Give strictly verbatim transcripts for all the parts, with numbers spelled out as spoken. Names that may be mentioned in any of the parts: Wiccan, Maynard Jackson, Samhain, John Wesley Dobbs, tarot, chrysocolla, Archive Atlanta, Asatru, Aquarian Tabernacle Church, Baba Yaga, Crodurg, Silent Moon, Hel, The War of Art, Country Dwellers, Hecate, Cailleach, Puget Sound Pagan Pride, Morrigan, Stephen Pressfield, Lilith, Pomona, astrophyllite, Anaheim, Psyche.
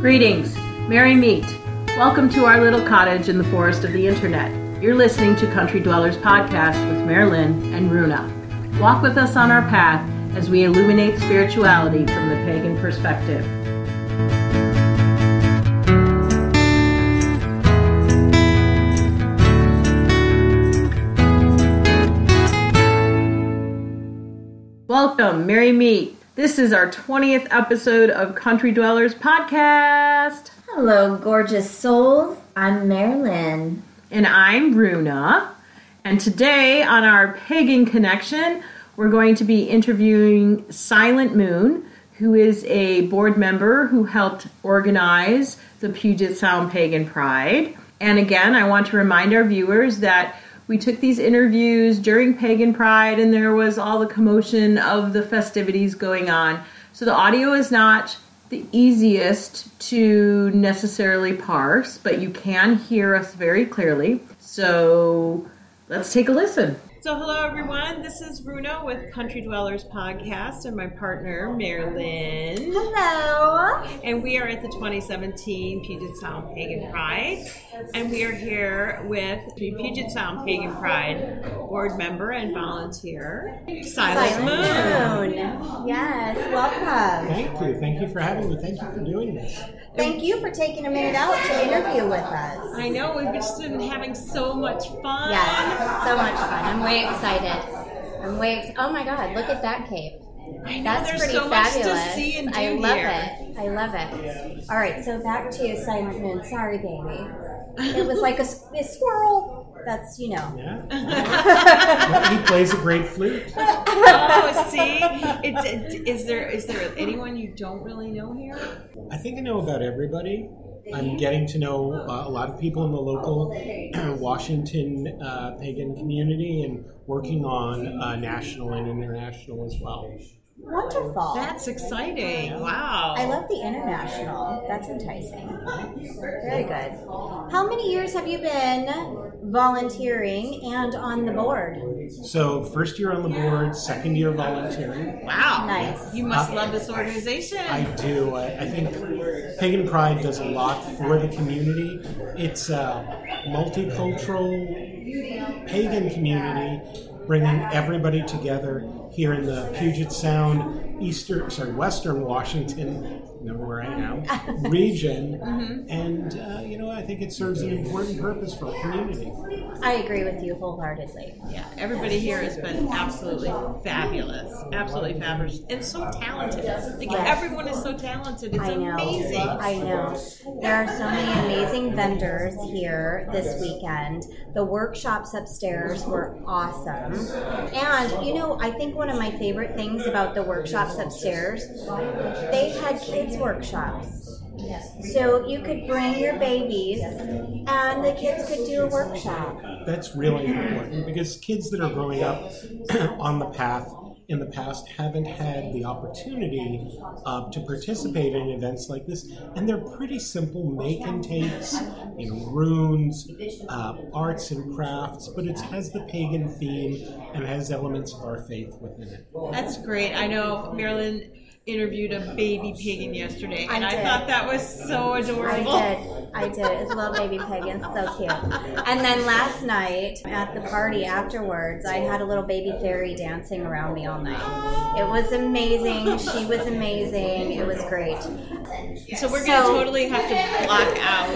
Greetings, merry meet. Welcome to our little cottage in the forest of the internet. You're listening to Country Dwellers Podcast with Marilyn and Runa. Walk with us on our path as we illuminate spirituality from the pagan perspective. Welcome, merry meet. This is our twentieth episode of Country Dwellers Podcast. Hello, gorgeous souls. I'm Marilyn. And I'm Runa. And today on our Pagan Connection, we're going to be interviewing Silent Moon, who is a board member who helped organize the Puget Sound Pagan Pride. And again, I want to remind our viewers that we took these interviews during Pagan Pride and there was all the commotion of the festivities going on. So the audio is not the easiest to necessarily parse, but you can hear us very clearly. So let's take a listen. So hello everyone, this is Runa with Country Dwellers Podcast and my partner Marilyn. Hello! And we are at the twenty seventeen Puget Sound Pagan Pride and we are here with the Puget Sound Pagan Pride board member and volunteer, Silent Moon. Moon. Yes, welcome. Thank you, thank you for having me, thank you for doing this. Thank you for taking a minute out to interview with us. I know, we've just been having so much fun. Yes, so much fun. I'm way excited. I'm way excited. Oh my God, look at that cape. I know, that's there's pretty so fabulous. Much to see and do I love here. it. I love it. All right, so back to you, Silent Moon. Sorry, baby. It was like a, a swirl. That's, you know. Yeah. He plays a great flute. Oh, see? It's, it, is there is there anyone you don't really know here? I think I know about everybody. I'm getting to know uh, a lot of people in the local Washington uh, pagan community and working on uh, national and international as well. Wonderful. That's exciting. Wow. I love the international. That's enticing. Very good. How many years have you been volunteering and on the board? So first year on the board, second year volunteering. Wow. Nice. You must uh, love this organization. I do. I, I think Pagan Pride does a lot for the community. It's a multicultural pagan community, bringing everybody together here in the Puget Sound, Eastern, sorry, Western Washington, you know where I am, region, mm-hmm. and uh, you know I think it serves an important purpose for our community. I agree with you wholeheartedly. Yeah, everybody here has been absolutely fabulous, absolutely fabulous, and so talented. Like yes. Everyone is so talented. It's I know. amazing. I know. There are so many amazing vendors here this weekend. The workshops upstairs were awesome, and you know I think one of my favorite things about the workshops upstairs, they had kids workshops. Yes. So you could bring your babies and the kids could do a workshop. That's really important because kids that are growing up on the path in the past haven't had the opportunity uh, to participate in events like this, and they're pretty simple make and takes, you know, runes, uh, arts and crafts, but it has the pagan theme and has elements of our faith within it. That's great. I know Marilyn interviewed a baby pagan yesterday, and I, I thought that was so adorable. I did. I did. It was a little baby pagan. So cute. And then last night at the party afterwards, I had a little baby fairy dancing around me all night. It was amazing. She was amazing. It was great. So we're going to so, totally have to block out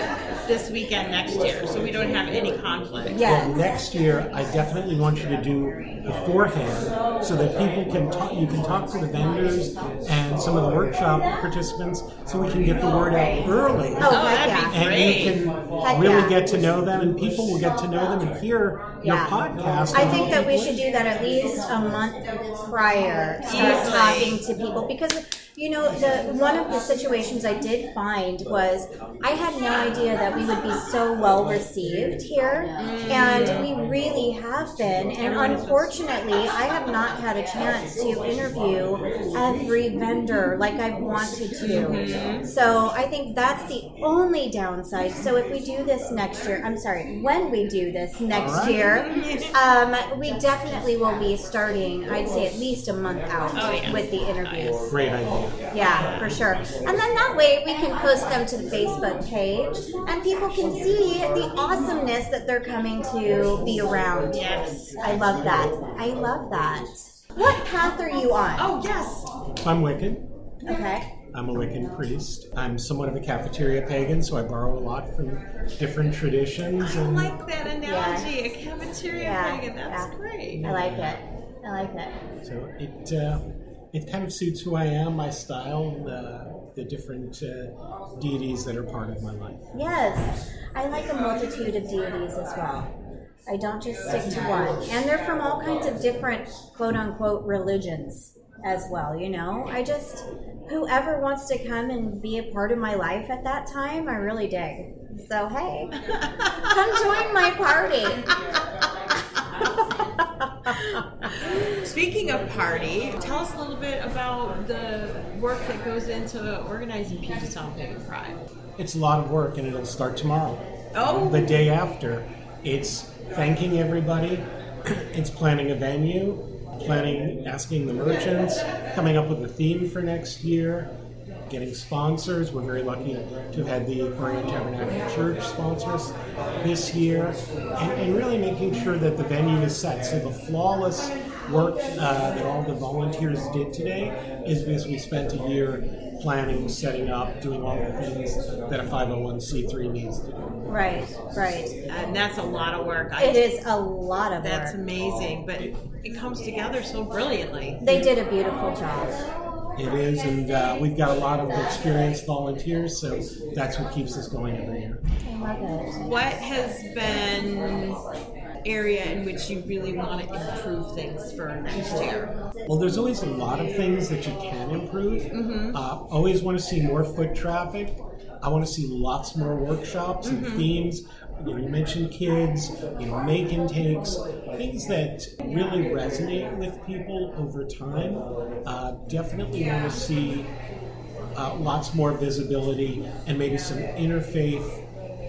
this weekend next year, so we don't have any conflict. Yes. Well, next year, I definitely want you to do beforehand so that people can talk. You can talk to the vendors and some of the workshop participants, so we can get the word out early. Oh, yeah. And you can really get to know them, and people will get to know them and hear your yeah. podcast. I think that we should do that at least a month prior. Start talking to people because, you know, the one of the situations I did find was I had no idea that we would be so well received here, and we really have been. And unfortunately, I have not had a chance to interview every vendor like I wanted to. So I think that's the only downside. So if we do this next year, I'm sorry, when we do this next year, um, we definitely will be starting, I'd say, at least a month out with the interviews. Great idea. helpful. Yeah, for sure. And then that way we can post them to the Facebook page and people can see the awesomeness that they're coming to be around. Yes. I love that. I love that. What path are you on? Oh, yes. I'm Wiccan. Okay. I'm a Wiccan priest. I'm somewhat of a cafeteria pagan, so I borrow a lot from different traditions. And I like that analogy, yeah. A cafeteria yeah. pagan. That's yeah. great. I like it. I like it. So it uh, it kind of suits who I am, my style, uh, the different uh, deities that are part of my life. Yes. I like a multitude of deities as well. I don't just stick to one. And they're from all kinds of different, quote-unquote, religions as well, you know? I just, whoever wants to come and be a part of my life at that time, I really dig. So, hey, come join my party. Speaking of party, tell us a little bit about the work that goes into organizing Puget Sound Pagan Pride. It's a lot of work, and it'll start tomorrow. Oh! The day after. It's thanking everybody, it's planning a venue, planning, asking the merchants, coming up with a theme for next year, getting sponsors. We're very lucky to have had the Aquarian Tabernacle Church sponsor us this year, and, and really making sure that the venue is set. So the flawless work uh, that all the volunteers did today is because we spent a year planning, setting up, doing all the things that a five oh one c three needs to do. Right, right. And that's a lot of work. I it think. is a lot of that's work. That's amazing, but it, it comes together so brilliantly. They did a beautiful job. It is, and uh, we've got a lot of experienced volunteers, so that's what keeps us going every year. I love it. What has been area in which you really want to improve things for next year? Well, there's always a lot of things that you can improve. Mm-hmm. Uh, always want to see more foot traffic. I want to see lots more workshops mm-hmm. and themes. You know, you mentioned kids, you know, make intakes, things that really resonate with people over time. Uh, definitely yeah. want to see uh, lots more visibility and maybe some interfaith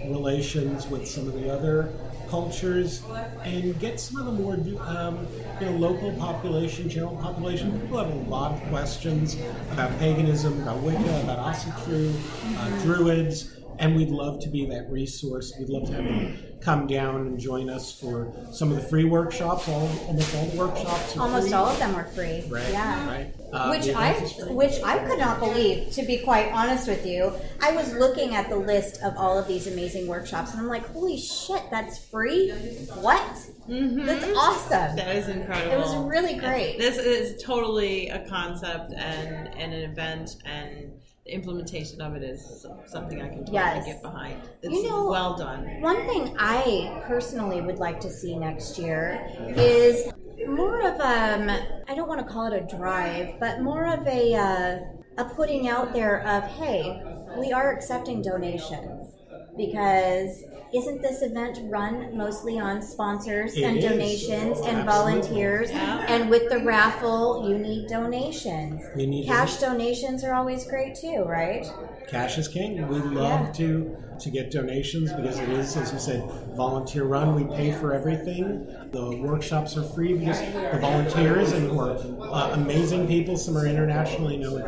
relations with some of the other cultures, and get some of the more um, you know, local population, general population. People have a lot of questions about paganism, about Wicca, about Asatru, uh, Druids, and we'd love to be that resource. We'd love to have them come down and join us for some of the free workshops. All almost all the workshops are almost free. all of them are free. Right, yeah. Right. Uh, which I which I could not believe, to be quite honest with you. I was looking at the list of all of these amazing workshops, and I'm like, holy shit, that's free? What? Mm-hmm. That's awesome. That is incredible. It was really great. This is totally a concept and, and an event, and the implementation of it is something I can totally yes. get behind. It's you know, well done. One thing I personally would like to see next year is more of a, I don't want to call it a drive, but more of a, uh, a putting out there of, hey, we are accepting donations, because isn't this event run mostly on sponsors it and is. donations oh, and absolutely. volunteers? Yeah. And with the raffle, you need donations. We need Cash to... donations are always great too, right? Cash is king. We love yeah. to to get donations because it is, as you said, volunteer run. We pay for everything. The workshops are free because the volunteers and who are uh, amazing people. Some are internationally known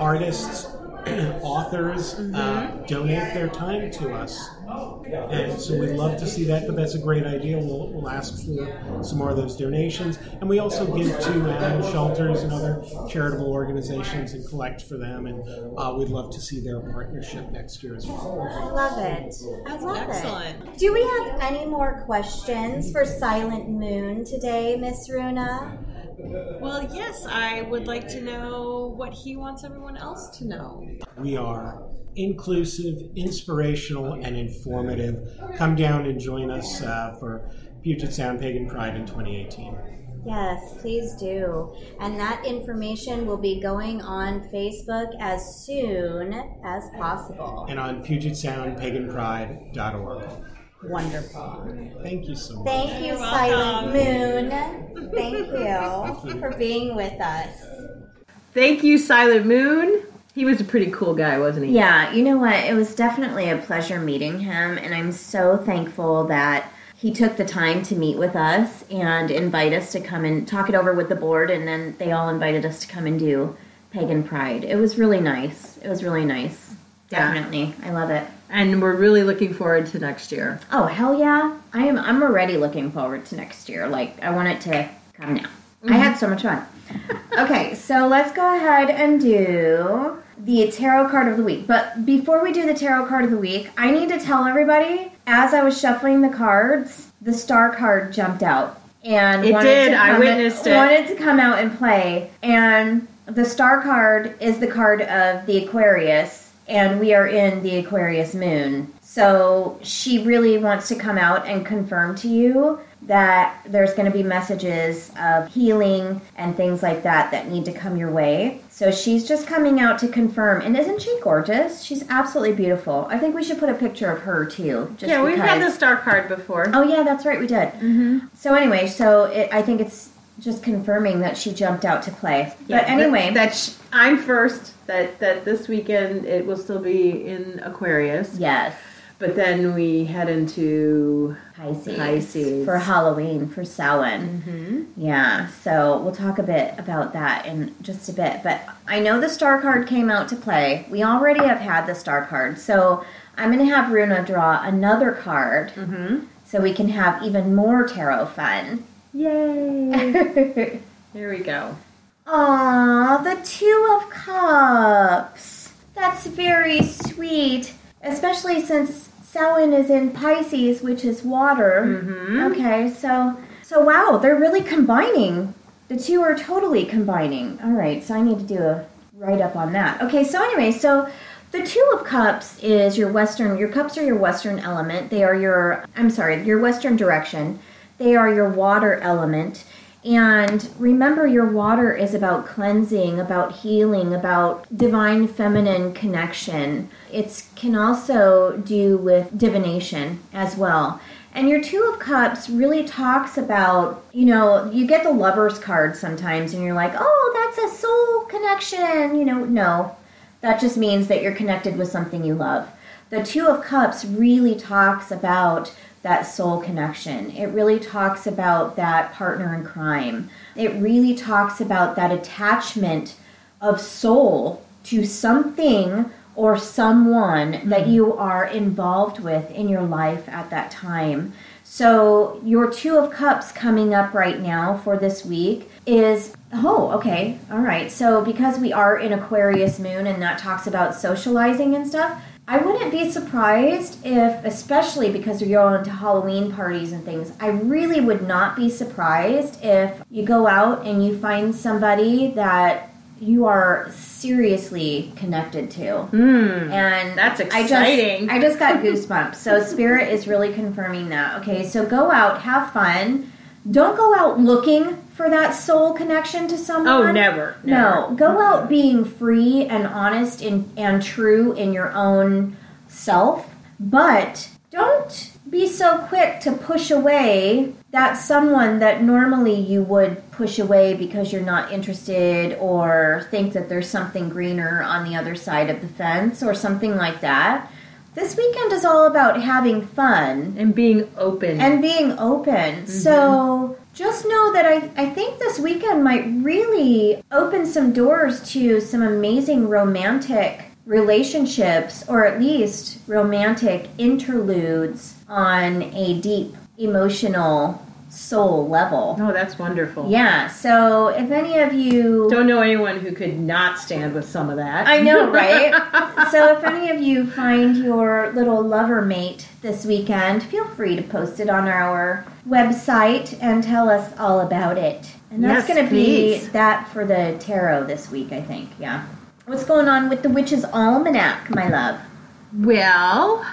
artists, authors mm-hmm. uh, donate their time to us. And so we'd love to see that, but that's a great idea. We'll, we'll ask for some more of those donations. And we also give to animal shelters and other charitable organizations and collect for them. And uh, we'd love to see their partnership next year as well. I love it. I love Excellent. it. Excellent. Do we have any more questions for Silent Moon today, Miss Runa? Well, yes, I would like to know what he wants everyone else to know. We are inclusive, inspirational, and informative. Come down and join us uh, for Puget Sound Pagan Pride in twenty eighteen. Yes, please do. And that information will be going on Facebook as soon as possible. And on puget sound pagan pride dot org. Wonderful. Thank you so much. Thank you, Silent Moon. Thank you for being with us. Thank you, Silent Moon. He was a pretty cool guy, wasn't he? Yeah, you know what? It was definitely a pleasure meeting him, and I'm so thankful that he took the time to meet with us and invite us to come and talk it over with the board, and then they all invited us to come and do Pagan Pride. It was really nice. It was really nice. Definitely. Yeah. I love it. And we're really looking forward to next year. Oh, hell yeah. I am, I'm already looking forward to next year. Like, I want it to come now. Mm-hmm. I had so much fun. Okay, so let's go ahead and do the tarot card of the week. But before we do the tarot card of the week, I need to tell everybody, as I was shuffling the cards, the star card jumped out. And it wanted did. To I witnessed and, it. Wanted to come out and play. And the star card is the card of the Aquarius, and we are in the Aquarius moon. So she really wants to come out and confirm to you that there's going to be messages of healing and things like that that need to come your way. So she's just coming out to confirm. And isn't she gorgeous? She's absolutely beautiful. I think we should put a picture of her, too. Just yeah, we've because. had the star card before. Oh, yeah, that's right, we did. Mm-hmm. So anyway, so it, I think it's just confirming that she jumped out to play. Yeah, but anyway. That, that sh- I'm first, that, that this weekend it will still be in Aquarius. Yes. But then we head into Pisces, Pisces. for Halloween, for Samhain. Mm-hmm. Yeah, so we'll talk a bit about that in just a bit. But I know the star card came out to play. We already have had the star card. So I'm going to have Runa draw another card mm-hmm. so we can have even more tarot fun. Yay! Here we go. Aw, the Two of Cups. That's very sweet. Especially since Samhain is in Pisces, which is water. Mm-hmm. Okay, so, so wow, they're really combining. The two are totally combining. All right, so I need to do a write-up on that. Okay, so anyway, so the Two of Cups is your Western, your cups are your Western element. They are your, I'm sorry, your Western direction. They are your water element. And remember, your water is about cleansing, about healing, about divine feminine connection. It can also do with divination as well. And your Two of Cups really talks about, you know, you get the Lover's card sometimes and you're like, oh, that's a soul connection. You know, no, that just means that you're connected with something you love. The Two of Cups really talks about that soul connection. It really talks about that partner in crime. It really talks about that attachment of soul to something or someone mm-hmm. that you are involved with in your life at that time. So your Two of Cups coming up right now for this week is, oh, okay, all right. So because we are in Aquarius moon and that talks about socializing and stuff, I wouldn't be surprised if, especially because you're going to Halloween parties and things, I really would not be surprised if you go out and you find somebody that you are seriously connected to. Mm, and that's exciting. I just, I just got goosebumps. So Spirit is really confirming that. Okay, so go out, have fun. Don't go out looking for that soul connection to someone. Oh, never, never. No, go out being free and honest and, and true in your own self. But don't be so quick to push away that someone that normally you would push away because you're not interested or think that there's something greener on the other side of the fence or something like that. This weekend is all about having fun. And being open. And being open. Mm-hmm. So just know that I, I think this weekend might really open some doors to some amazing romantic relationships, or at least romantic interludes on a deep emotional soul level. Oh, that's wonderful. Yeah, so if any of you... Don't know anyone who could not stand with some of that. I know, right? So if any of you find your little lover mate this weekend, feel free to post it on our website and tell us all about it. And that's yes, going to be that for the tarot this week, I think, yeah. What's going on with the Witch's Almanac, my love? Well,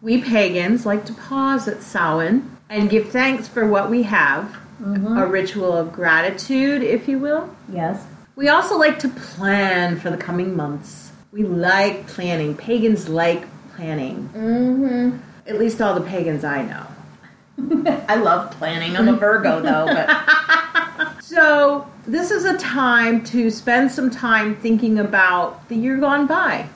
we pagans like to pause at Samhain and give thanks for what we have, mm-hmm. a ritual of gratitude, if you will. Yes. We also like to plan for the coming months. We like planning. Pagans like planning. Mm-hmm. At least all the pagans I know. I love planning. I'm a Virgo, though. But. So this is a time to spend some time thinking about the year gone by.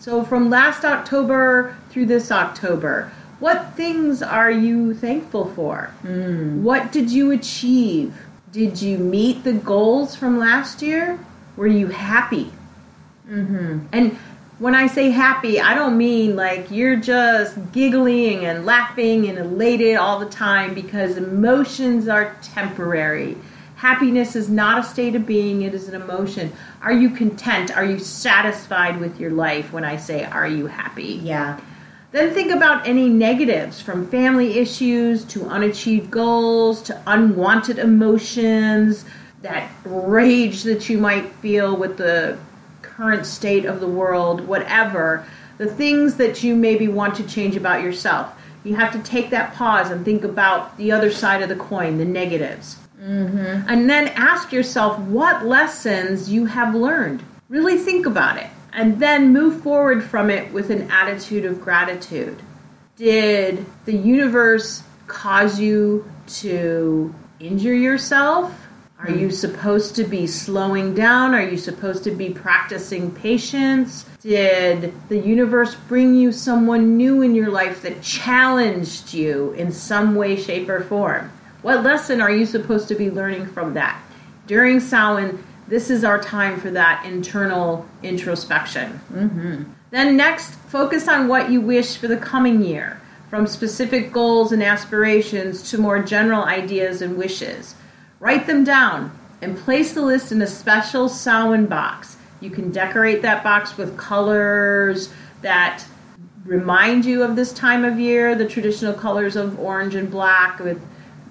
So from last October through this October, what things are you thankful for? Mm. What did you achieve? Did you meet the goals from last year? Were you happy? Mm-hmm. And when I say happy, I don't mean like you're just giggling and laughing and elated all the time, because emotions are temporary. Happiness is not a state of being, it is an emotion. Are you content? Are you satisfied with your life when I say, are you happy? Yeah. Then think about any negatives, from family issues to unachieved goals to unwanted emotions, that rage that you might feel with the current state of the world, whatever, the things that you maybe want to change about yourself. You have to take that pause and think about the other side of the coin, the negatives. Mm-hmm. And then ask yourself what lessons you have learned. Really think about it. And then move forward from it with an attitude of gratitude. Did the universe cause you to injure yourself? Are you supposed to be slowing down? Are you supposed to be practicing patience? Did the universe bring you someone new in your life that challenged you in some way, shape, or form? What lesson are you supposed to be learning from that? During Samhain, this is our time for that internal introspection. Mm-hmm. Then next, focus on what you wish for the coming year, from specific goals and aspirations to more general ideas and wishes. Write them down and place the list in a special Samhain box. You can decorate that box with colors that remind you of this time of year, the traditional colors of orange and black with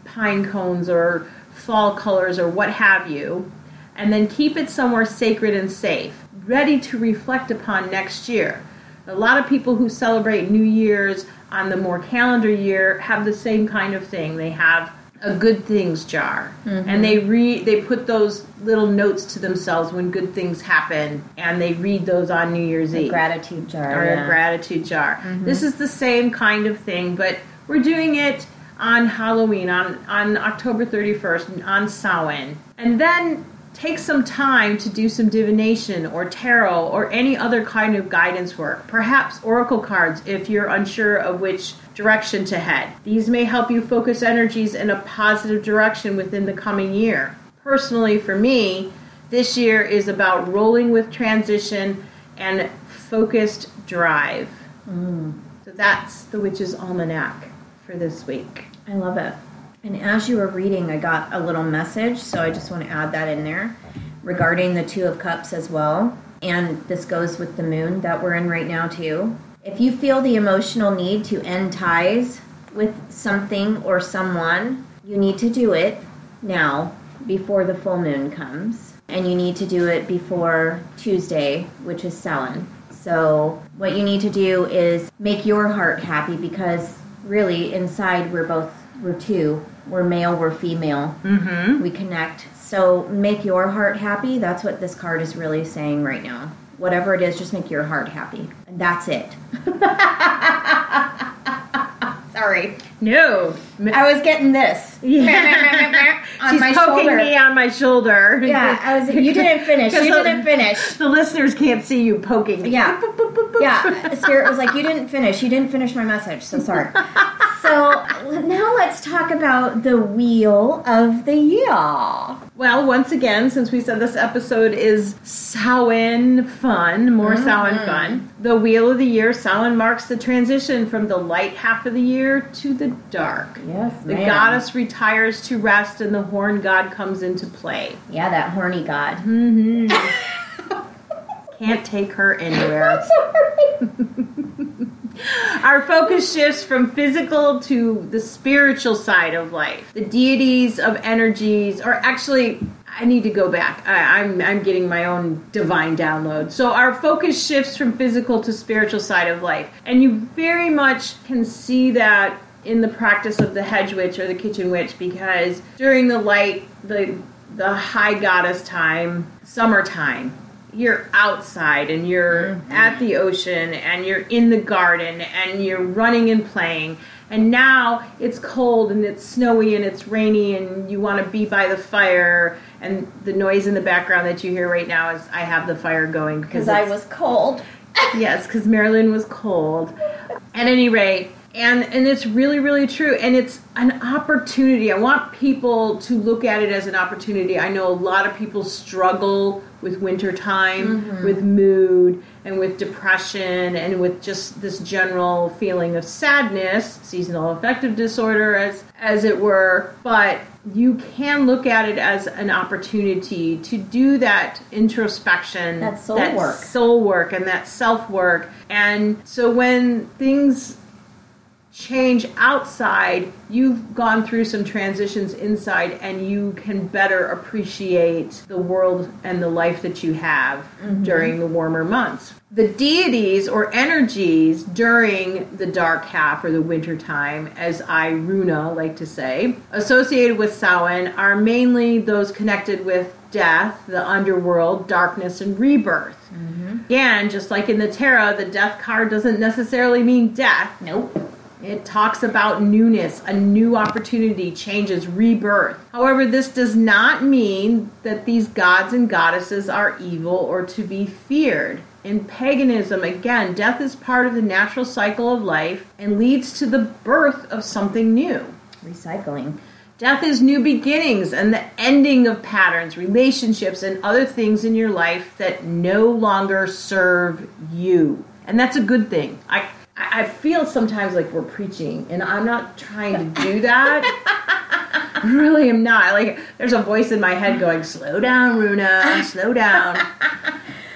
pine cones or fall colors or what have you. And then keep it somewhere sacred and safe, ready to reflect upon next year. A lot of people who celebrate New Year's on the more calendar year have the same kind of thing. They have a good things jar. Mm-hmm. And they read, they put those little notes to themselves when good things happen, and they read those on New Year's a Eve. Gratitude jar. Or yeah. a gratitude jar. Mm-hmm. This is the same kind of thing, but we're doing it on Halloween, on, on October thirty-first, on Samhain. And then take some time to do some divination or tarot or any other kind of guidance work. Perhaps oracle cards if you're unsure of which direction to head. These may help you focus energies in a positive direction within the coming year. Personally, for me, this year is about rolling with transition and focused drive. Mm. So that's the Witch's Almanac for this week. I love it. And as you were reading, I got a little message, so I just want to add that in there, regarding the Two of Cups as well. And this goes with the moon that we're in right now, too. If you feel the emotional need to end ties with something or someone, you need to do it now before the full moon comes. And you need to do it before Tuesday, which is Samhain. So what you need to do is make your heart happy, because really inside we're both, we're two. We're male, we're female. Mm-hmm. We connect. So make your heart happy. That's what this card is really saying right now. Whatever it is, just make your heart happy. And that's it. Sorry. No. I was getting this. Yeah. on She's my poking shoulder. me on my shoulder. Yeah, I was. You didn't finish. You didn't finish. The listeners can't see you poking me. Yeah. Boop, boop, boop, boop. Yeah. Spirit was like, you didn't finish. You didn't finish my message. So sorry. So now let's talk about the Wheel of the Year. Well, once again, since we said this episode is Samhain fun, more Samhain mm-hmm. fun, the Wheel of the Year, Samhain marks the transition from the light half of the year to the dark. Yes, the ma'am. goddess retires to rest and the horn god comes into play. Yeah, that horny god. Mm-hmm. Can't take her anywhere. I'm sorry. Our focus shifts from physical to the spiritual side of life. The deities of energies, or actually, I need to go back. I, I'm I'm getting my own divine download. So our focus shifts from physical to spiritual side of life. And you very much can see that in the practice of the hedge witch or the kitchen witch, because during the light, the the high goddess time, summertime, you're outside and you're mm-hmm. at the ocean and you're in the garden and you're running and playing. And now it's cold and it's snowy and it's rainy and you want to be by the fire. And the noise in the background that you hear right now is I have the fire going. Because I was cold. Yes, because Marilyn was cold. At any rate, and, and it's really, really true. And it's an opportunity. I want people to look at it as an opportunity. I know a lot of people struggle with winter time, mm-hmm. with mood, and with depression, and with just this general feeling of sadness, seasonal affective disorder, as as it were. But you can look at it as an opportunity to do that introspection, that soul that work, soul work, and that self work. And so when things change outside, you've gone through some transitions inside, and you can better appreciate the world and the life that you have mm-hmm. during the warmer months. The deities or energies during the dark half or the winter time, as I, Runa, like to say, associated with Samhain are mainly those connected with death, the underworld, darkness, and rebirth. Mm-hmm. Again, just like in the Tarot, the death card doesn't necessarily mean death. Nope. It talks about newness, a new opportunity, changes, rebirth. However, this does not mean that these gods and goddesses are evil or to be feared. In paganism, again, death is part of the natural cycle of life and leads to the birth of something new. Recycling. Death is new beginnings and the ending of patterns, relationships, and other things in your life that no longer serve you. And that's a good thing. I... I feel sometimes like we're preaching, and I'm not trying to do that. I really am not. Like, there's a voice in my head going, slow down, Runa, slow down.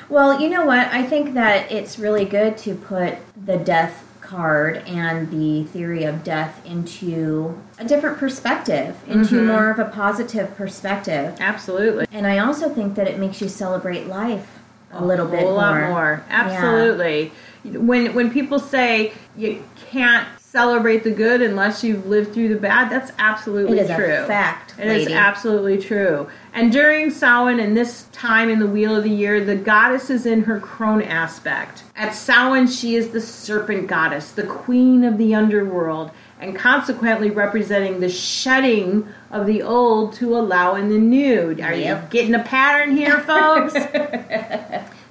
Well, you know what? I think that it's really good to put the death card and the theory of death into a different perspective, into mm-hmm. more of a positive perspective. Absolutely. And I also think that it makes you celebrate life a, a little bit more. A lot more. Absolutely. Yeah. When when people say you can't celebrate the good unless you've lived through the bad, that's absolutely true. It is true. A fact, It lady. Is absolutely true. And during Samhain and this time in the wheel of the year, the goddess is in her crone aspect. At Samhain, she is the serpent goddess, the queen of the underworld, and consequently representing the shedding of the old to allow in the new. Are yep. you getting a pattern here, folks?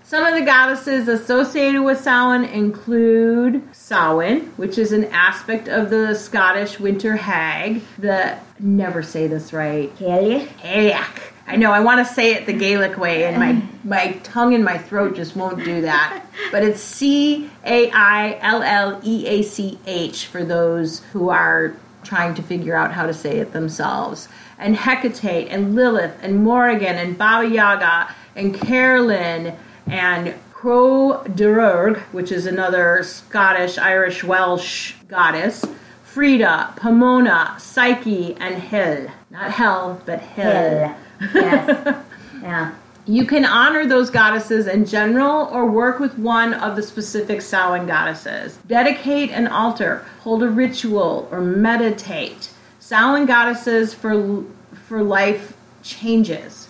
Some of the goddesses associated with Samhain include Samhain, which is an aspect of the Scottish winter hag. The, never say this right. Cailleach. Cailleach. I know, I want to say it the Gaelic way, and my, my tongue in my throat just won't do that. But it's C A I L L E A C H for those who are trying to figure out how to say it themselves. And Hecate, and Lilith, and Morrigan, and Baba Yaga, and Caroline, and Crodurg, which is another Scottish, Irish, Welsh goddess, Frida, Pomona, Psyche, and Hel. Not Hel, but Hel. Hel. Yes. Yeah. You can honor those goddesses in general or work with one of the specific Samhain goddesses. Dedicate an altar, hold a ritual, or meditate. Samhain goddesses for for life changes.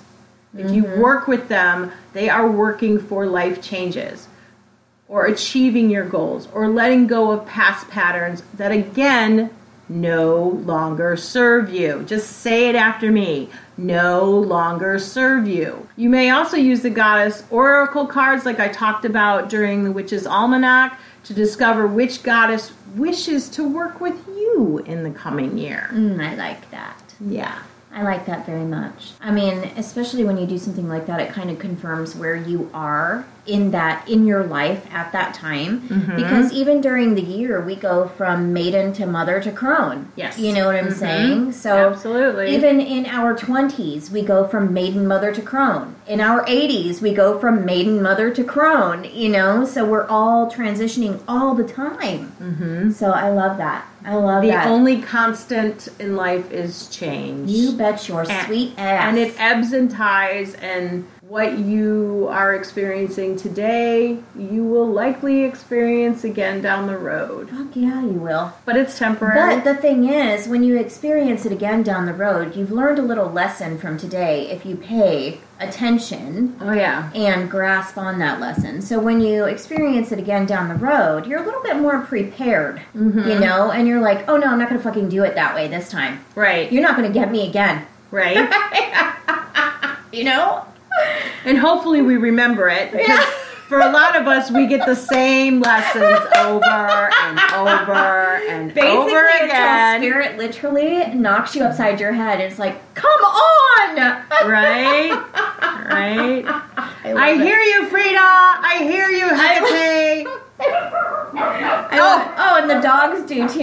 If you mm-hmm. work with them, they are working for life changes or achieving your goals or letting go of past patterns that, again, no longer serve you. Just say it after me. No longer serve you. You may also use the goddess oracle cards like I talked about during the Witch's Almanac to discover which goddess wishes to work with you in the coming year. Mm, I like that. Yeah. I like that very much. I mean, especially when you do something like that, it kind of confirms where you are in that, in your life at that time. Mm-hmm. Because even during the year, we go from maiden to mother to crone. Yes. You know what I'm mm-hmm. saying? So absolutely. Even in our twenties, we go from maiden mother to crone. In our eighties, we go from maiden mother to crone, you know? So we're all transitioning all the time. Mm-hmm. So I love that. I love the that. The only constant in life is change. You bet your and, sweet ass. And it ebbs and ties, and what you are experiencing today, you will likely experience again down the road. Fuck yeah, you will. But it's temporary. But the thing is, when you experience it again down the road, you've learned a little lesson from today if you pay attention oh, yeah. and grasp on that lesson. So when you experience it again down the road, you're a little bit more prepared, mm-hmm. you know? And you're like, oh, no, I'm not going to fucking do it that way this time. Right. You're not going to get me again. Right. You know? And hopefully we remember it. Because yeah. for a lot of us, we get the same lessons over and over and Basically, over again. Basically, spirit literally knocks you upside your head. It's like, come on! Right? Right? I, I hear you, Frida! I hear you, Hecate! I oh. oh, and the dogs do, too.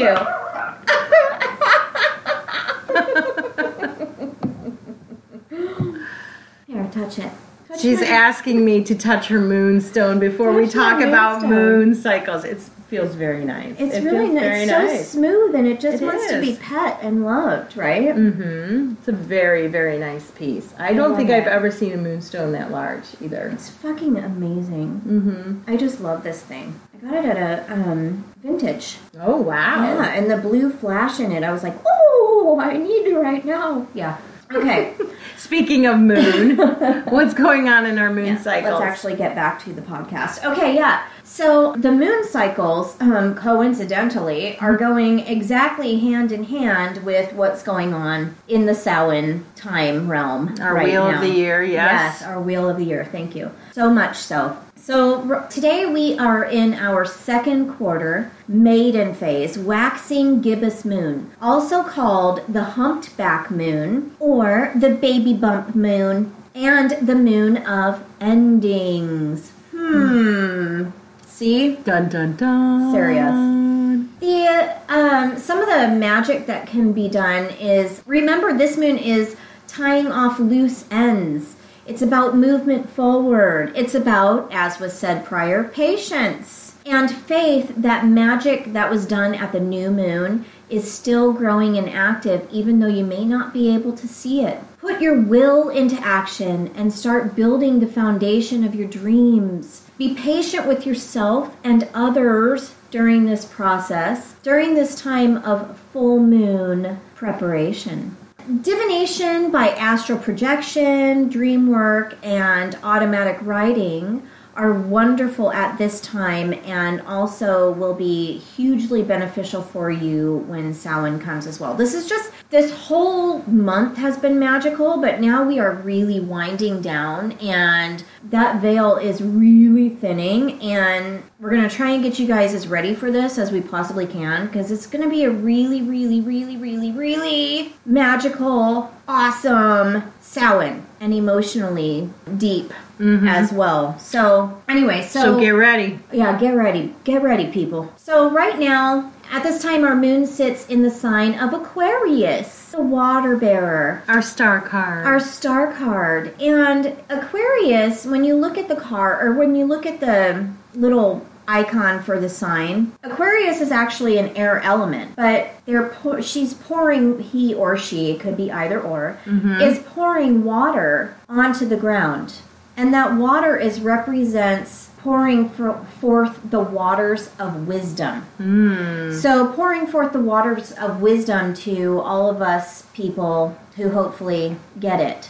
Here, touch it. She's asking me to touch her moonstone before touch we talk about moon cycles. It feels very nice. It's it really feels very it's nice. It's so smooth, and it just it wants is. to be pet and loved, right? Mm-hmm. It's a very, very nice piece. I, I don't think it. I've ever seen a moonstone that large either. It's fucking amazing. Mm-hmm. I just love this thing. I got it at a um, vintage. Oh, wow. Yeah, and the blue flash in it. I was like, oh, I need it right now. Yeah. Okay. Speaking of moon, what's going on in our moon yeah, cycles? Let's actually get back to the podcast. Okay, yeah. So the moon cycles, um, coincidentally, are going exactly hand in hand with what's going on in the Samhain time realm. Our right wheel now. of the year, yes. Yes, our wheel of the year. Thank you. So much so. So today we are in our second quarter maiden phase, waxing gibbous moon, also called the humpback moon or the baby bump moon and the moon of endings. Hmm. See? Dun, dun, dun. Serious. The, um, some of the magic that can be done is, remember this moon is tying off loose ends. It's about movement forward. It's about, as was said prior, patience and faith that magic that was done at the new moon is still growing and active, even though you may not be able to see it. Put your will into action and start building the foundation of your dreams. Be patient with yourself and others during this process, during this time of full moon preparation. Divination by astral projection, dream work, and automatic writing are wonderful at this time and also will be hugely beneficial for you when Samhain comes as well. This is just, this whole month has been magical, but now we are really winding down and that veil is really thinning, and we're going to try and get you guys as ready for this as we possibly can because it's going to be a really, really, really, really, really magical, awesome Samhain and emotionally deep mm-hmm. as well. So anyway, so... So get ready. Yeah, get ready. Get ready, people. So right now... At this time, our moon sits in the sign of Aquarius, the water bearer. Our star card. Our star card. And Aquarius, when you look at the card, or when you look at the little icon for the sign, Aquarius is actually an air element, but they're pour- she's pouring, he or she, it could be either or, mm-hmm. is pouring water onto the ground. And that water is represents... pouring for, forth the waters of wisdom. Mm. So pouring forth the waters of wisdom to all of us people who hopefully get it.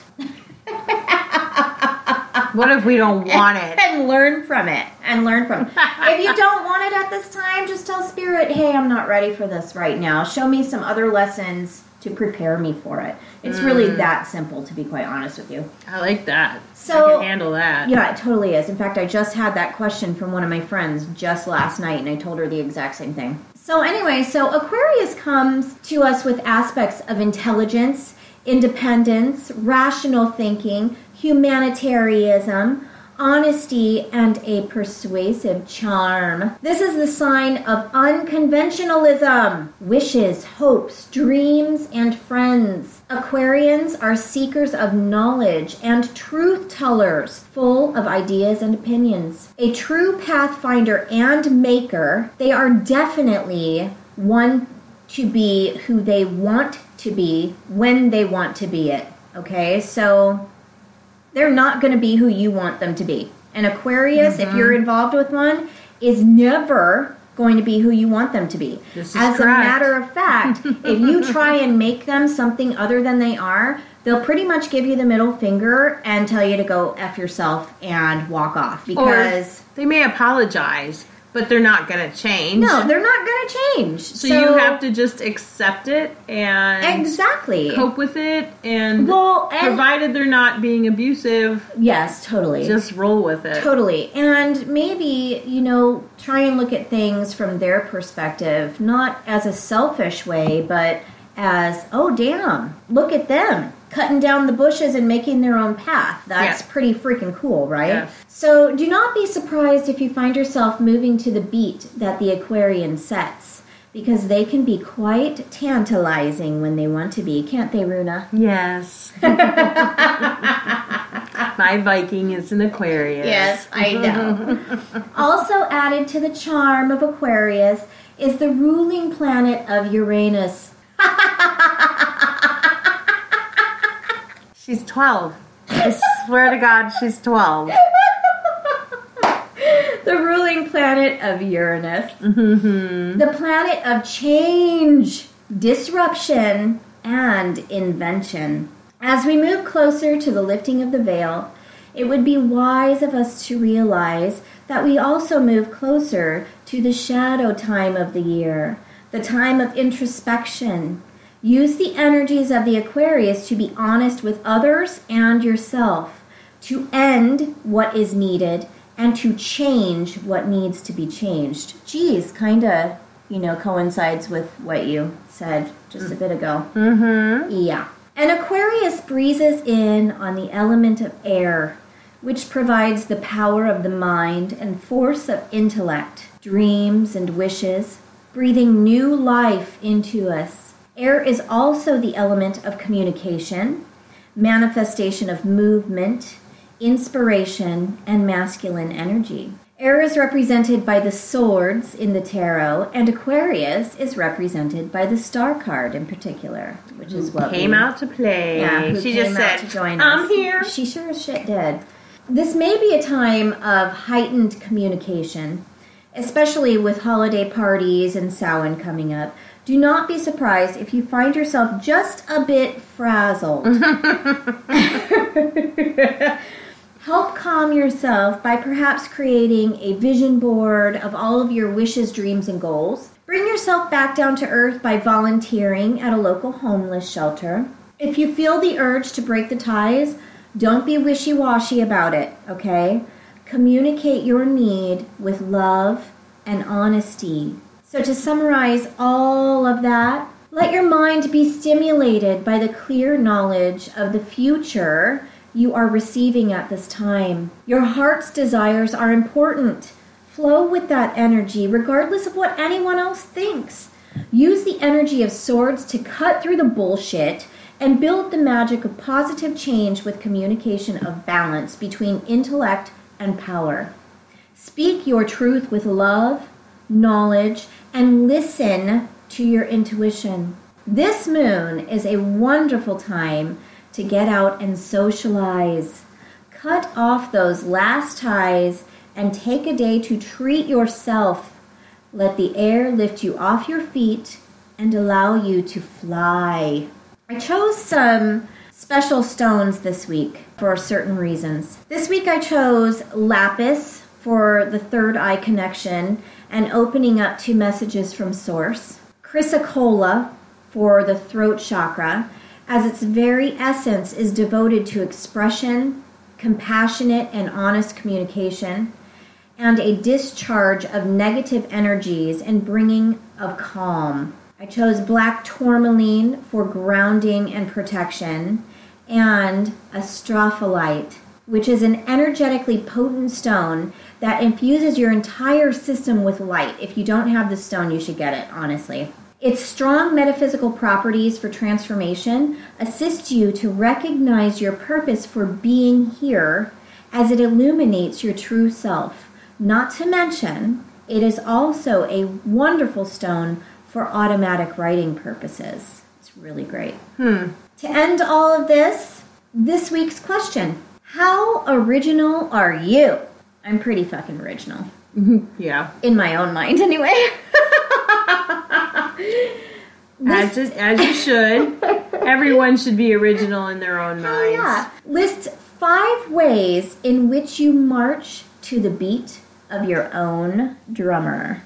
What if we don't want it? And learn from it. And learn from it. If you don't want it at this time, just tell Spirit, hey, I'm not ready for this right now. Show me some other lessons to prepare me for it. It's mm. really that simple, to be quite honest with you. I like that. So I can handle that. Yeah, it totally is. In fact, I just had that question from one of my friends just last night, and I told her the exact same thing. So anyway, so Aquarius comes to us with aspects of intelligence, independence, rational thinking, humanitarianism, honesty, and a persuasive charm. This is the sign of unconventionalism. Wishes, hopes, dreams, and friends. Aquarians are seekers of knowledge and truth-tellers, full of ideas and opinions. A true pathfinder and maker, they are definitely one to be who they want to be when they want to be it. Okay, so... they're not going to be who you want them to be. And Aquarius, mm-hmm. if you're involved with one, is never going to be who you want them to be. This is As correct. a matter of fact, if you try and make them something other than they are, they'll pretty much give you the middle finger and tell you to go F yourself and walk off. Because or they may apologize. But they're not going to change. No, they're not going to change. So, so you have to just accept it and exactly cope with it. And, well, and provided they're not being abusive. Yes, totally. Just roll with it. Totally. And maybe, you know, try and look at things from their perspective, not as a selfish way, but as, oh, damn, look at them. Cutting down the bushes and making their own path. That's yeah. pretty freaking cool, right? Yeah. So do not be surprised if you find yourself moving to the beat that the Aquarian sets, because they can be quite tantalizing when they want to be, can't they, Runa? Yes. My Viking is an Aquarius. Yes, I know. Also added to the charm of Aquarius is the ruling planet of Uranus. She's twelve. I swear to God, she's twelve. The ruling planet of Uranus. Mm-hmm. The planet of change, disruption, and invention. As we move closer to the lifting of the veil, it would be wise of us to realize that we also move closer to the shadow time of the year, the time of introspection. Use the energies of the Aquarius to be honest with others and yourself, to end what is needed, and to change what needs to be changed. Geez, kind of, you know, coincides with what you said just a bit ago. Mm-hmm. Yeah. And Aquarius breezes in on the element of air, which provides the power of the mind and force of intellect, dreams and wishes, breathing new life into us. Air is also the element of communication, manifestation of movement, inspiration, and masculine energy. Air is represented by the swords in the tarot, and Aquarius is represented by the star card in particular, which is what came we, out to play. Yeah, who she came just out said, to join "I'm us. Here." She sure as shit did. This may be a time of heightened communication, especially with holiday parties and Samhain coming up. Do not be surprised if you find yourself just a bit frazzled. Help calm yourself by perhaps creating a vision board of all of your wishes, dreams, and goals. Bring yourself back down to earth by volunteering at a local homeless shelter. If you feel the urge to break the ties, don't be wishy-washy about it, okay? Communicate your need with love and honesty. So to summarize all of that, let your mind be stimulated by the clear knowledge of the future you are receiving at this time. Your heart's desires are important. Flow with that energy, regardless of what anyone else thinks. Use the energy of swords to cut through the bullshit and build the magic of positive change with communication of balance between intellect and power. Speak your truth with love, knowledge, and listen to your intuition. This moon is a wonderful time to get out and socialize. Cut off those last ties and take a day to treat yourself. Let the air lift you off your feet and allow you to fly. I chose some special stones this week for certain reasons. This week I chose lapis for the third eye connection and opening up to messages from Source. Chrysocolla for the throat chakra, as its very essence is devoted to expression, compassionate and honest communication, and a discharge of negative energies and bringing of calm. I chose black tourmaline for grounding and protection, and astrophyllite, which is an energetically potent stone that infuses your entire system with light. If you don't have this stone, you should get it, honestly. Its strong metaphysical properties for transformation assist you to recognize your purpose for being here, as it illuminates your true self. Not to mention, it is also a wonderful stone for automatic writing purposes. It's really great. Hmm. To end all of this, this week's question: how original are you? I'm pretty fucking original. Yeah. In my own mind, anyway. List- as, is, as you should. Everyone should be original in their own minds. Yeah. List five ways in which you march to the beat of your own drummer.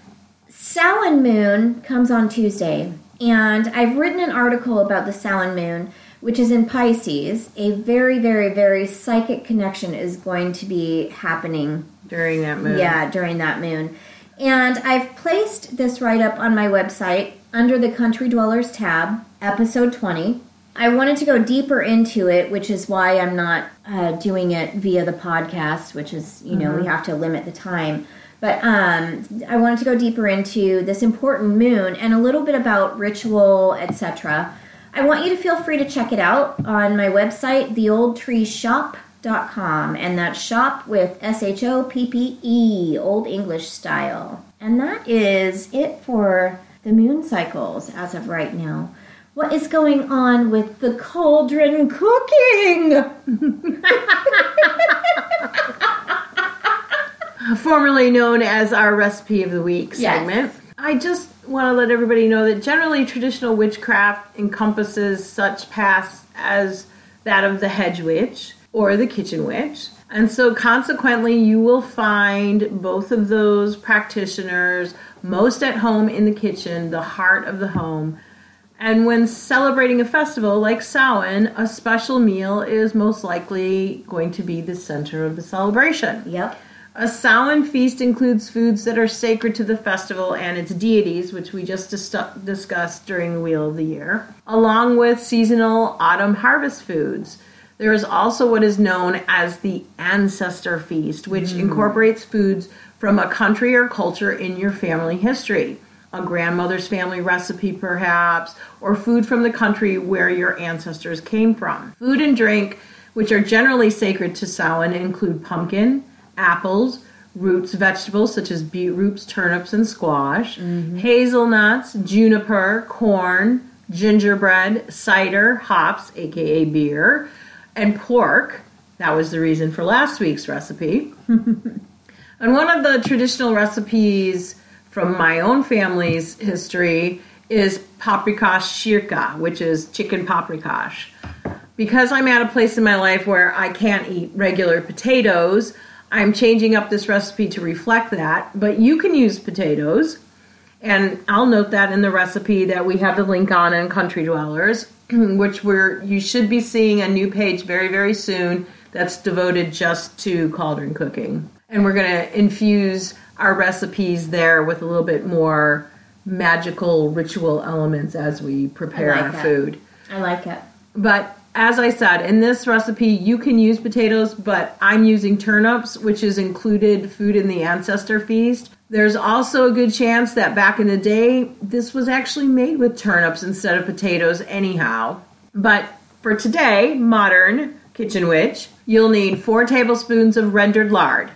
Silent Moon comes on Tuesday, and I've written an article about the Silent Moon, which is in Pisces. A very, very, very psychic connection is going to be happening. During that moon. Yeah, during that moon. And I've placed this write-up on my website under the Country Dwellers tab, episode twenty. I wanted to go deeper into it, which is why I'm not uh, doing it via the podcast, which is, you know, mm-hmm. we have to limit the time. But um, I wanted to go deeper into this important moon and a little bit about ritual, et cetera. I want you to feel free to check it out on my website, the old tree shop dot com, and that's shop with S H O P P E, Old English style. And that is it for the moon cycles as of right now. What is going on with the cauldron cooking? Formerly known as our Recipe of the Week segment. Yes. I just want to let everybody know that generally traditional witchcraft encompasses such paths as that of the hedge witch or the kitchen witch. And so consequently, you will find both of those practitioners most at home in the kitchen, the heart of the home. And when celebrating a festival like Samhain, a special meal is most likely going to be the center of the celebration. Yep. A Samhain feast includes foods that are sacred to the festival and its deities, which we just dis- discussed during the Wheel of the Year, along with seasonal autumn harvest foods. There is also what is known as the Ancestor Feast, which mm. incorporates foods from a country or culture in your family history. A grandmother's family recipe, perhaps, or food from the country where your ancestors came from. Food and drink, which are generally sacred to Samhain, include pumpkin, apples, roots, vegetables such as beetroots, turnips, and squash, mm-hmm. hazelnuts, juniper, corn, gingerbread, cider, hops, aka beer, and pork. That was the reason for last week's recipe. And one of the traditional recipes from my own family's history is paprikash shirka, which is chicken paprikash. Because I'm at a place in my life where I can't eat regular potatoes, I'm changing up this recipe to reflect that. But you can use potatoes, and I'll note that in the recipe that we have the link on in Country Dwellers, which we're you should be seeing a new page very, very soon that's devoted just to cauldron cooking. And we're going to infuse our recipes there with a little bit more magical ritual elements as we prepare our food. I like it. But as I said, in this recipe, you can use potatoes, but I'm using turnips, which is included food in the Ancestor Feast. There's also a good chance that back in the day, this was actually made with turnips instead of potatoes anyhow. But for today, modern kitchen witch, you'll need four tablespoons of rendered lard.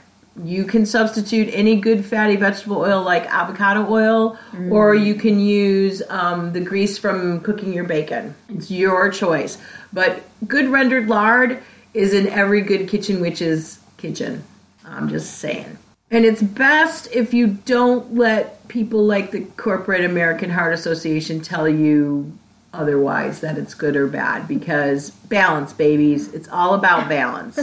You can substitute any good fatty vegetable oil like avocado oil, mm. or you can use um, the grease from cooking your bacon. It's your choice. But good rendered lard is in every good kitchen witch's kitchen. I'm just saying. And it's best if you don't let people like the Corporate American Heart Association tell you otherwise that it's good or bad, because balance, babies. It's all about balance.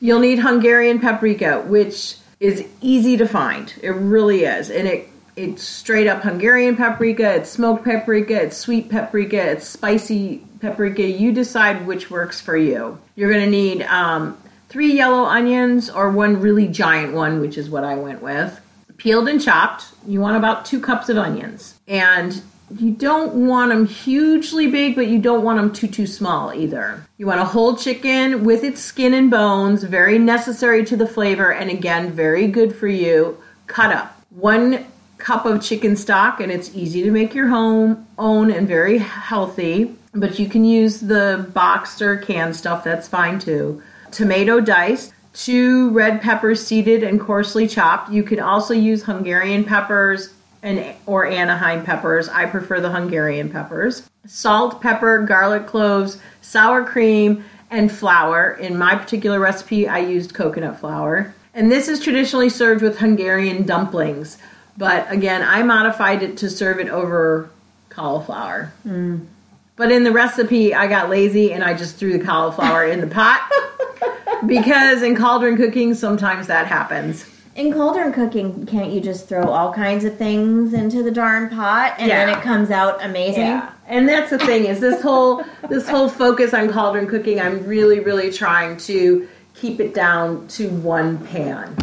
You'll need Hungarian paprika, which is easy to find. It really is. And it it's straight up Hungarian paprika, it's smoked paprika, it's sweet paprika, it's spicy paprika. You decide which works for you. You're going to need um, three yellow onions or one really giant one, which is what I went with. Peeled and chopped. You want about two cups of onions. And you don't want them hugely big, but you don't want them too, too small either. You want a whole chicken with its skin and bones, very necessary to the flavor, and again, very good for you. Cut up. One cup of chicken stock, and it's easy to make your home own and very healthy, but you can use the boxed or canned stuff, that's fine too. Tomato diced. Two red peppers seeded and coarsely chopped. You can also use Hungarian peppers and or Anaheim peppers. I prefer the Hungarian peppers. Salt, pepper, garlic cloves, sour cream, and flour. In my particular recipe, I used coconut flour. And this is traditionally served with Hungarian dumplings. But again, I modified it to serve it over cauliflower. Mm. But in the recipe, I got lazy and I just threw the cauliflower in the pot. Because in cauldron cooking, sometimes that happens. In cauldron cooking, can't you just throw all kinds of things into the darn pot and yeah. then it comes out amazing? Yeah. And that's the thing, is this whole this whole focus on cauldron cooking, I'm really, really trying to keep it down to one pan.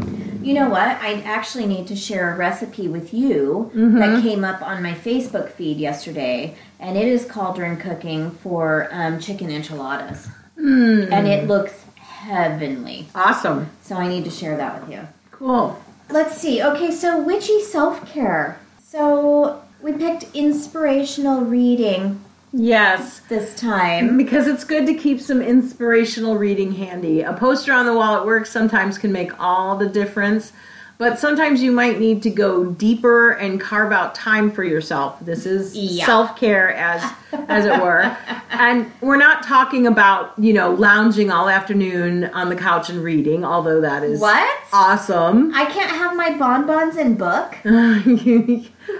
You know what? I actually need to share a recipe with you mm-hmm. that came up on my Facebook feed yesterday, and it is cauldron cooking for um, chicken enchiladas. Mm. And it looks heavenly. Awesome. So I need to share that with you. Cool. Let's see. Okay, so witchy self-care. So we picked inspirational reading. Yes. This time. Because it's good to keep some inspirational reading handy. A poster on the wall at work sometimes can make all the difference, but sometimes you might need to go deeper and carve out time for yourself. This is yeah. self-care, as as it were. And we're not talking about, you know, lounging all afternoon on the couch and reading, although that is what? Awesome. I can't have my bonbons and book.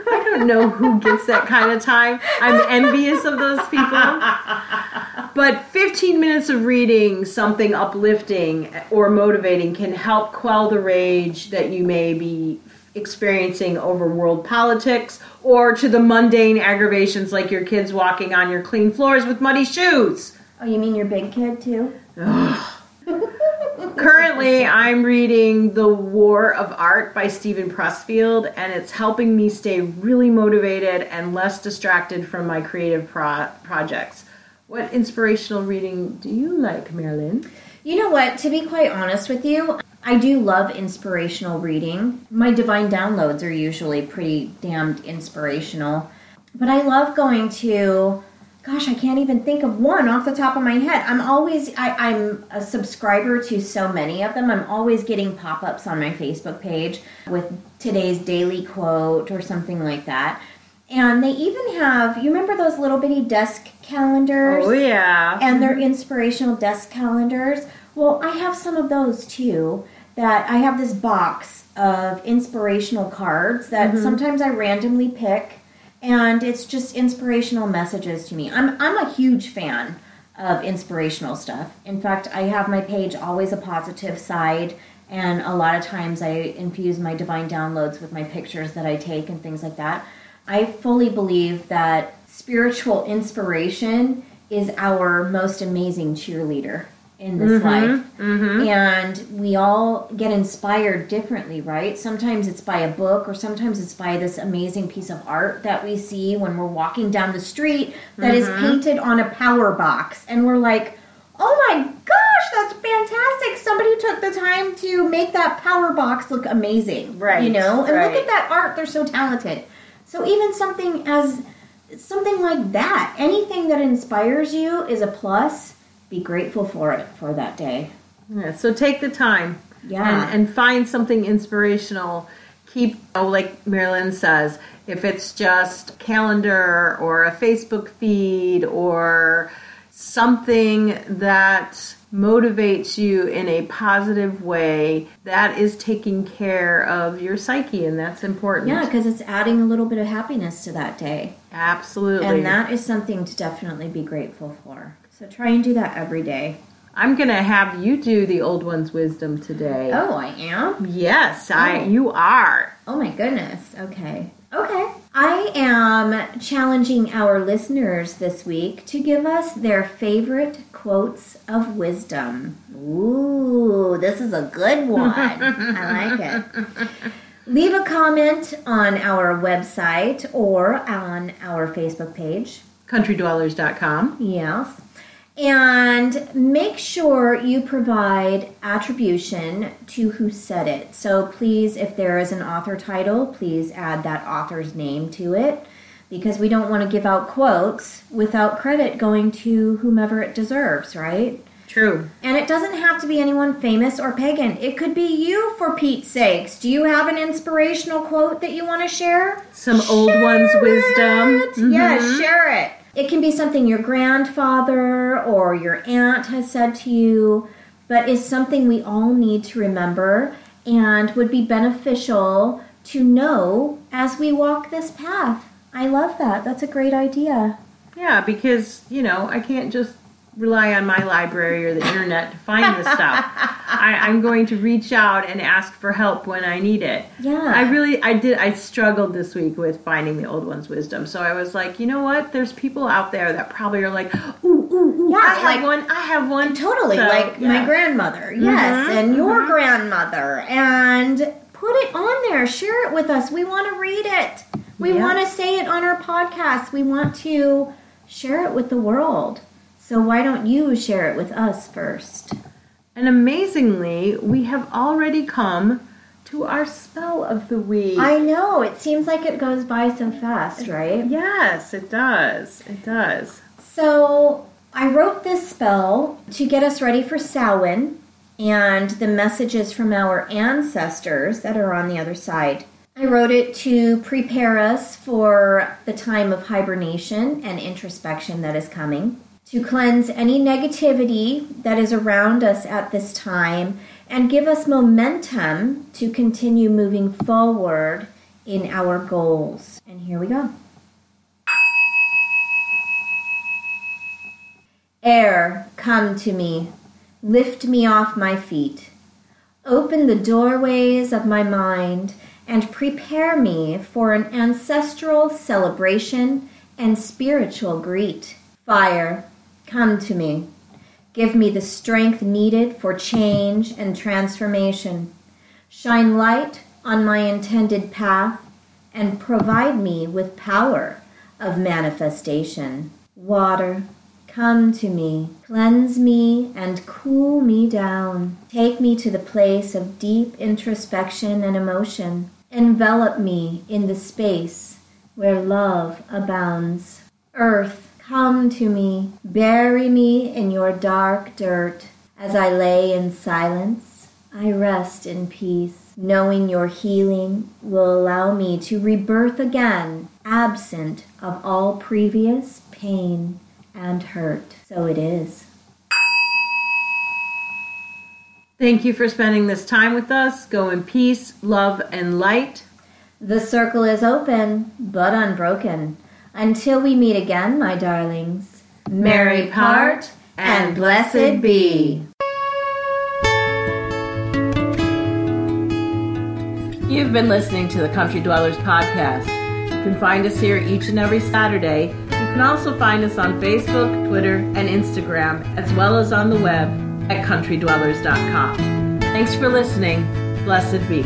I don't know who gets that kind of time. I'm envious of those people. But fifteen minutes of reading something uplifting or motivating can help quell the rage that you may be experiencing over world politics or to the mundane aggravations like your kids walking on your clean floors with muddy shoes. Oh, you mean your big kid, too? Currently, I'm reading The War of Art by Stephen Pressfield, and it's helping me stay really motivated and less distracted from my creative pro- projects. What inspirational reading do you like, Marilyn? You know what? To be quite honest with you, I do love inspirational reading. My divine downloads are usually pretty damned inspirational. But I love going to, gosh, I can't even think of one off the top of my head. I'm always, I, I'm a subscriber to so many of them. I'm always getting pop-ups on my Facebook page with today's daily quote or something like that. And they even have, you remember those little bitty desk calendars? Oh, yeah. And they're inspirational desk calendars. Well, I have some of those, too. That I have this box of inspirational cards that mm-hmm. sometimes I randomly pick, and it's just inspirational messages to me. I'm I'm a huge fan of inspirational stuff. In fact, I have my page Always a Positive Side, and a lot of times I infuse my divine downloads with my pictures that I take and things like that. I fully believe that spiritual inspiration is our most amazing cheerleader in this mm-hmm, life. Mm-hmm. And we all get inspired differently, right? Sometimes it's by a book, or sometimes it's by this amazing piece of art that we see when we're walking down the street that mm-hmm. is painted on a power box. And we're like, oh my gosh, that's fantastic. Somebody took the time to make that power box look amazing. Right. You know? And right. look at that art. They're so talented. So even something as something like that, anything that inspires you is a plus. Be grateful for it for that day. Yeah, so take the time yeah. and, and find something inspirational. Keep, oh, like Marilyn says, if it's just calendar or a Facebook feed or something that motivates you in a positive way, that is taking care of your psyche, and that's important. Yeah, because it's adding a little bit of happiness to that day. Absolutely. And that is something to definitely be grateful for. So try and do that every day. I'm going to have you do the Old One's Wisdom today. Oh, I am? Yes, oh. I. you are. Oh, my goodness. Okay. Okay. I am challenging our listeners this week to give us their favorite quotes of wisdom. Ooh, this is a good one. I like it. Leave a comment on our website or on our Facebook page. country dwellers dot com. Yes. And make sure you provide attribution to who said it. So please, if there is an author title, please add that author's name to it, because we don't want to give out quotes without credit going to whomever it deserves, right? True. And it doesn't have to be anyone famous or pagan. It could be you, for Pete's sakes. Do you have an inspirational quote that you want to share? Some share old one's it. wisdom. Mm-hmm. Yeah, share it. It can be something your grandfather or your aunt has said to you, but is something we all need to remember and would be beneficial to know as we walk this path. I love that. That's a great idea. Yeah, because, you know, I can't just rely on my library or the internet to find this stuff. I, I'm going to reach out and ask for help when I need it. Yeah. I really, I did, I struggled this week with finding the old one's wisdom. So I was like, you know what? There's people out there that probably are like, ooh, ooh, ooh, yeah, I have like, one, I have one. Totally, so, like yeah. my grandmother, yes, mm-hmm, and mm-hmm. your grandmother. And put it on there. Share it with us. We want to read it. We yeah. want to say it on our podcast. We want to share it with the world. So why don't you share it with us first? And amazingly, we have already come to our spell of the week. I know. It seems like it goes by so fast, right? Yes, it does. It does. So I wrote this spell to get us ready for Samhain and the messages from our ancestors that are on the other side. I wrote it to prepare us for the time of hibernation and introspection that is coming, to cleanse any negativity that is around us at this time, and give us momentum to continue moving forward in our goals. And here we go. Air, come to me. Lift me off my feet. Open the doorways of my mind and prepare me for an ancestral celebration and spiritual greet. Fire, come to me. Give me the strength needed for change and transformation. Shine light on my intended path and provide me with power of manifestation. Water, come to me. Cleanse me and cool me down. Take me to the place of deep introspection and emotion. Envelop me in the space where love abounds. Earth, come to me. Bury me in your dark dirt. As I lay in silence, I rest in peace, knowing your healing will allow me to rebirth again, absent of all previous pain and hurt. So it is. Thank you for spending this time with us. Go in peace, love, and light. The circle is open, but unbroken. Until we meet again, my darlings, merry part and blessed be. You've been listening to the Country Dwellers podcast. You can find us here each and every Saturday. You can also find us on Facebook, Twitter, and Instagram, as well as on the web at country dwellers dot com. Thanks for listening. Blessed be.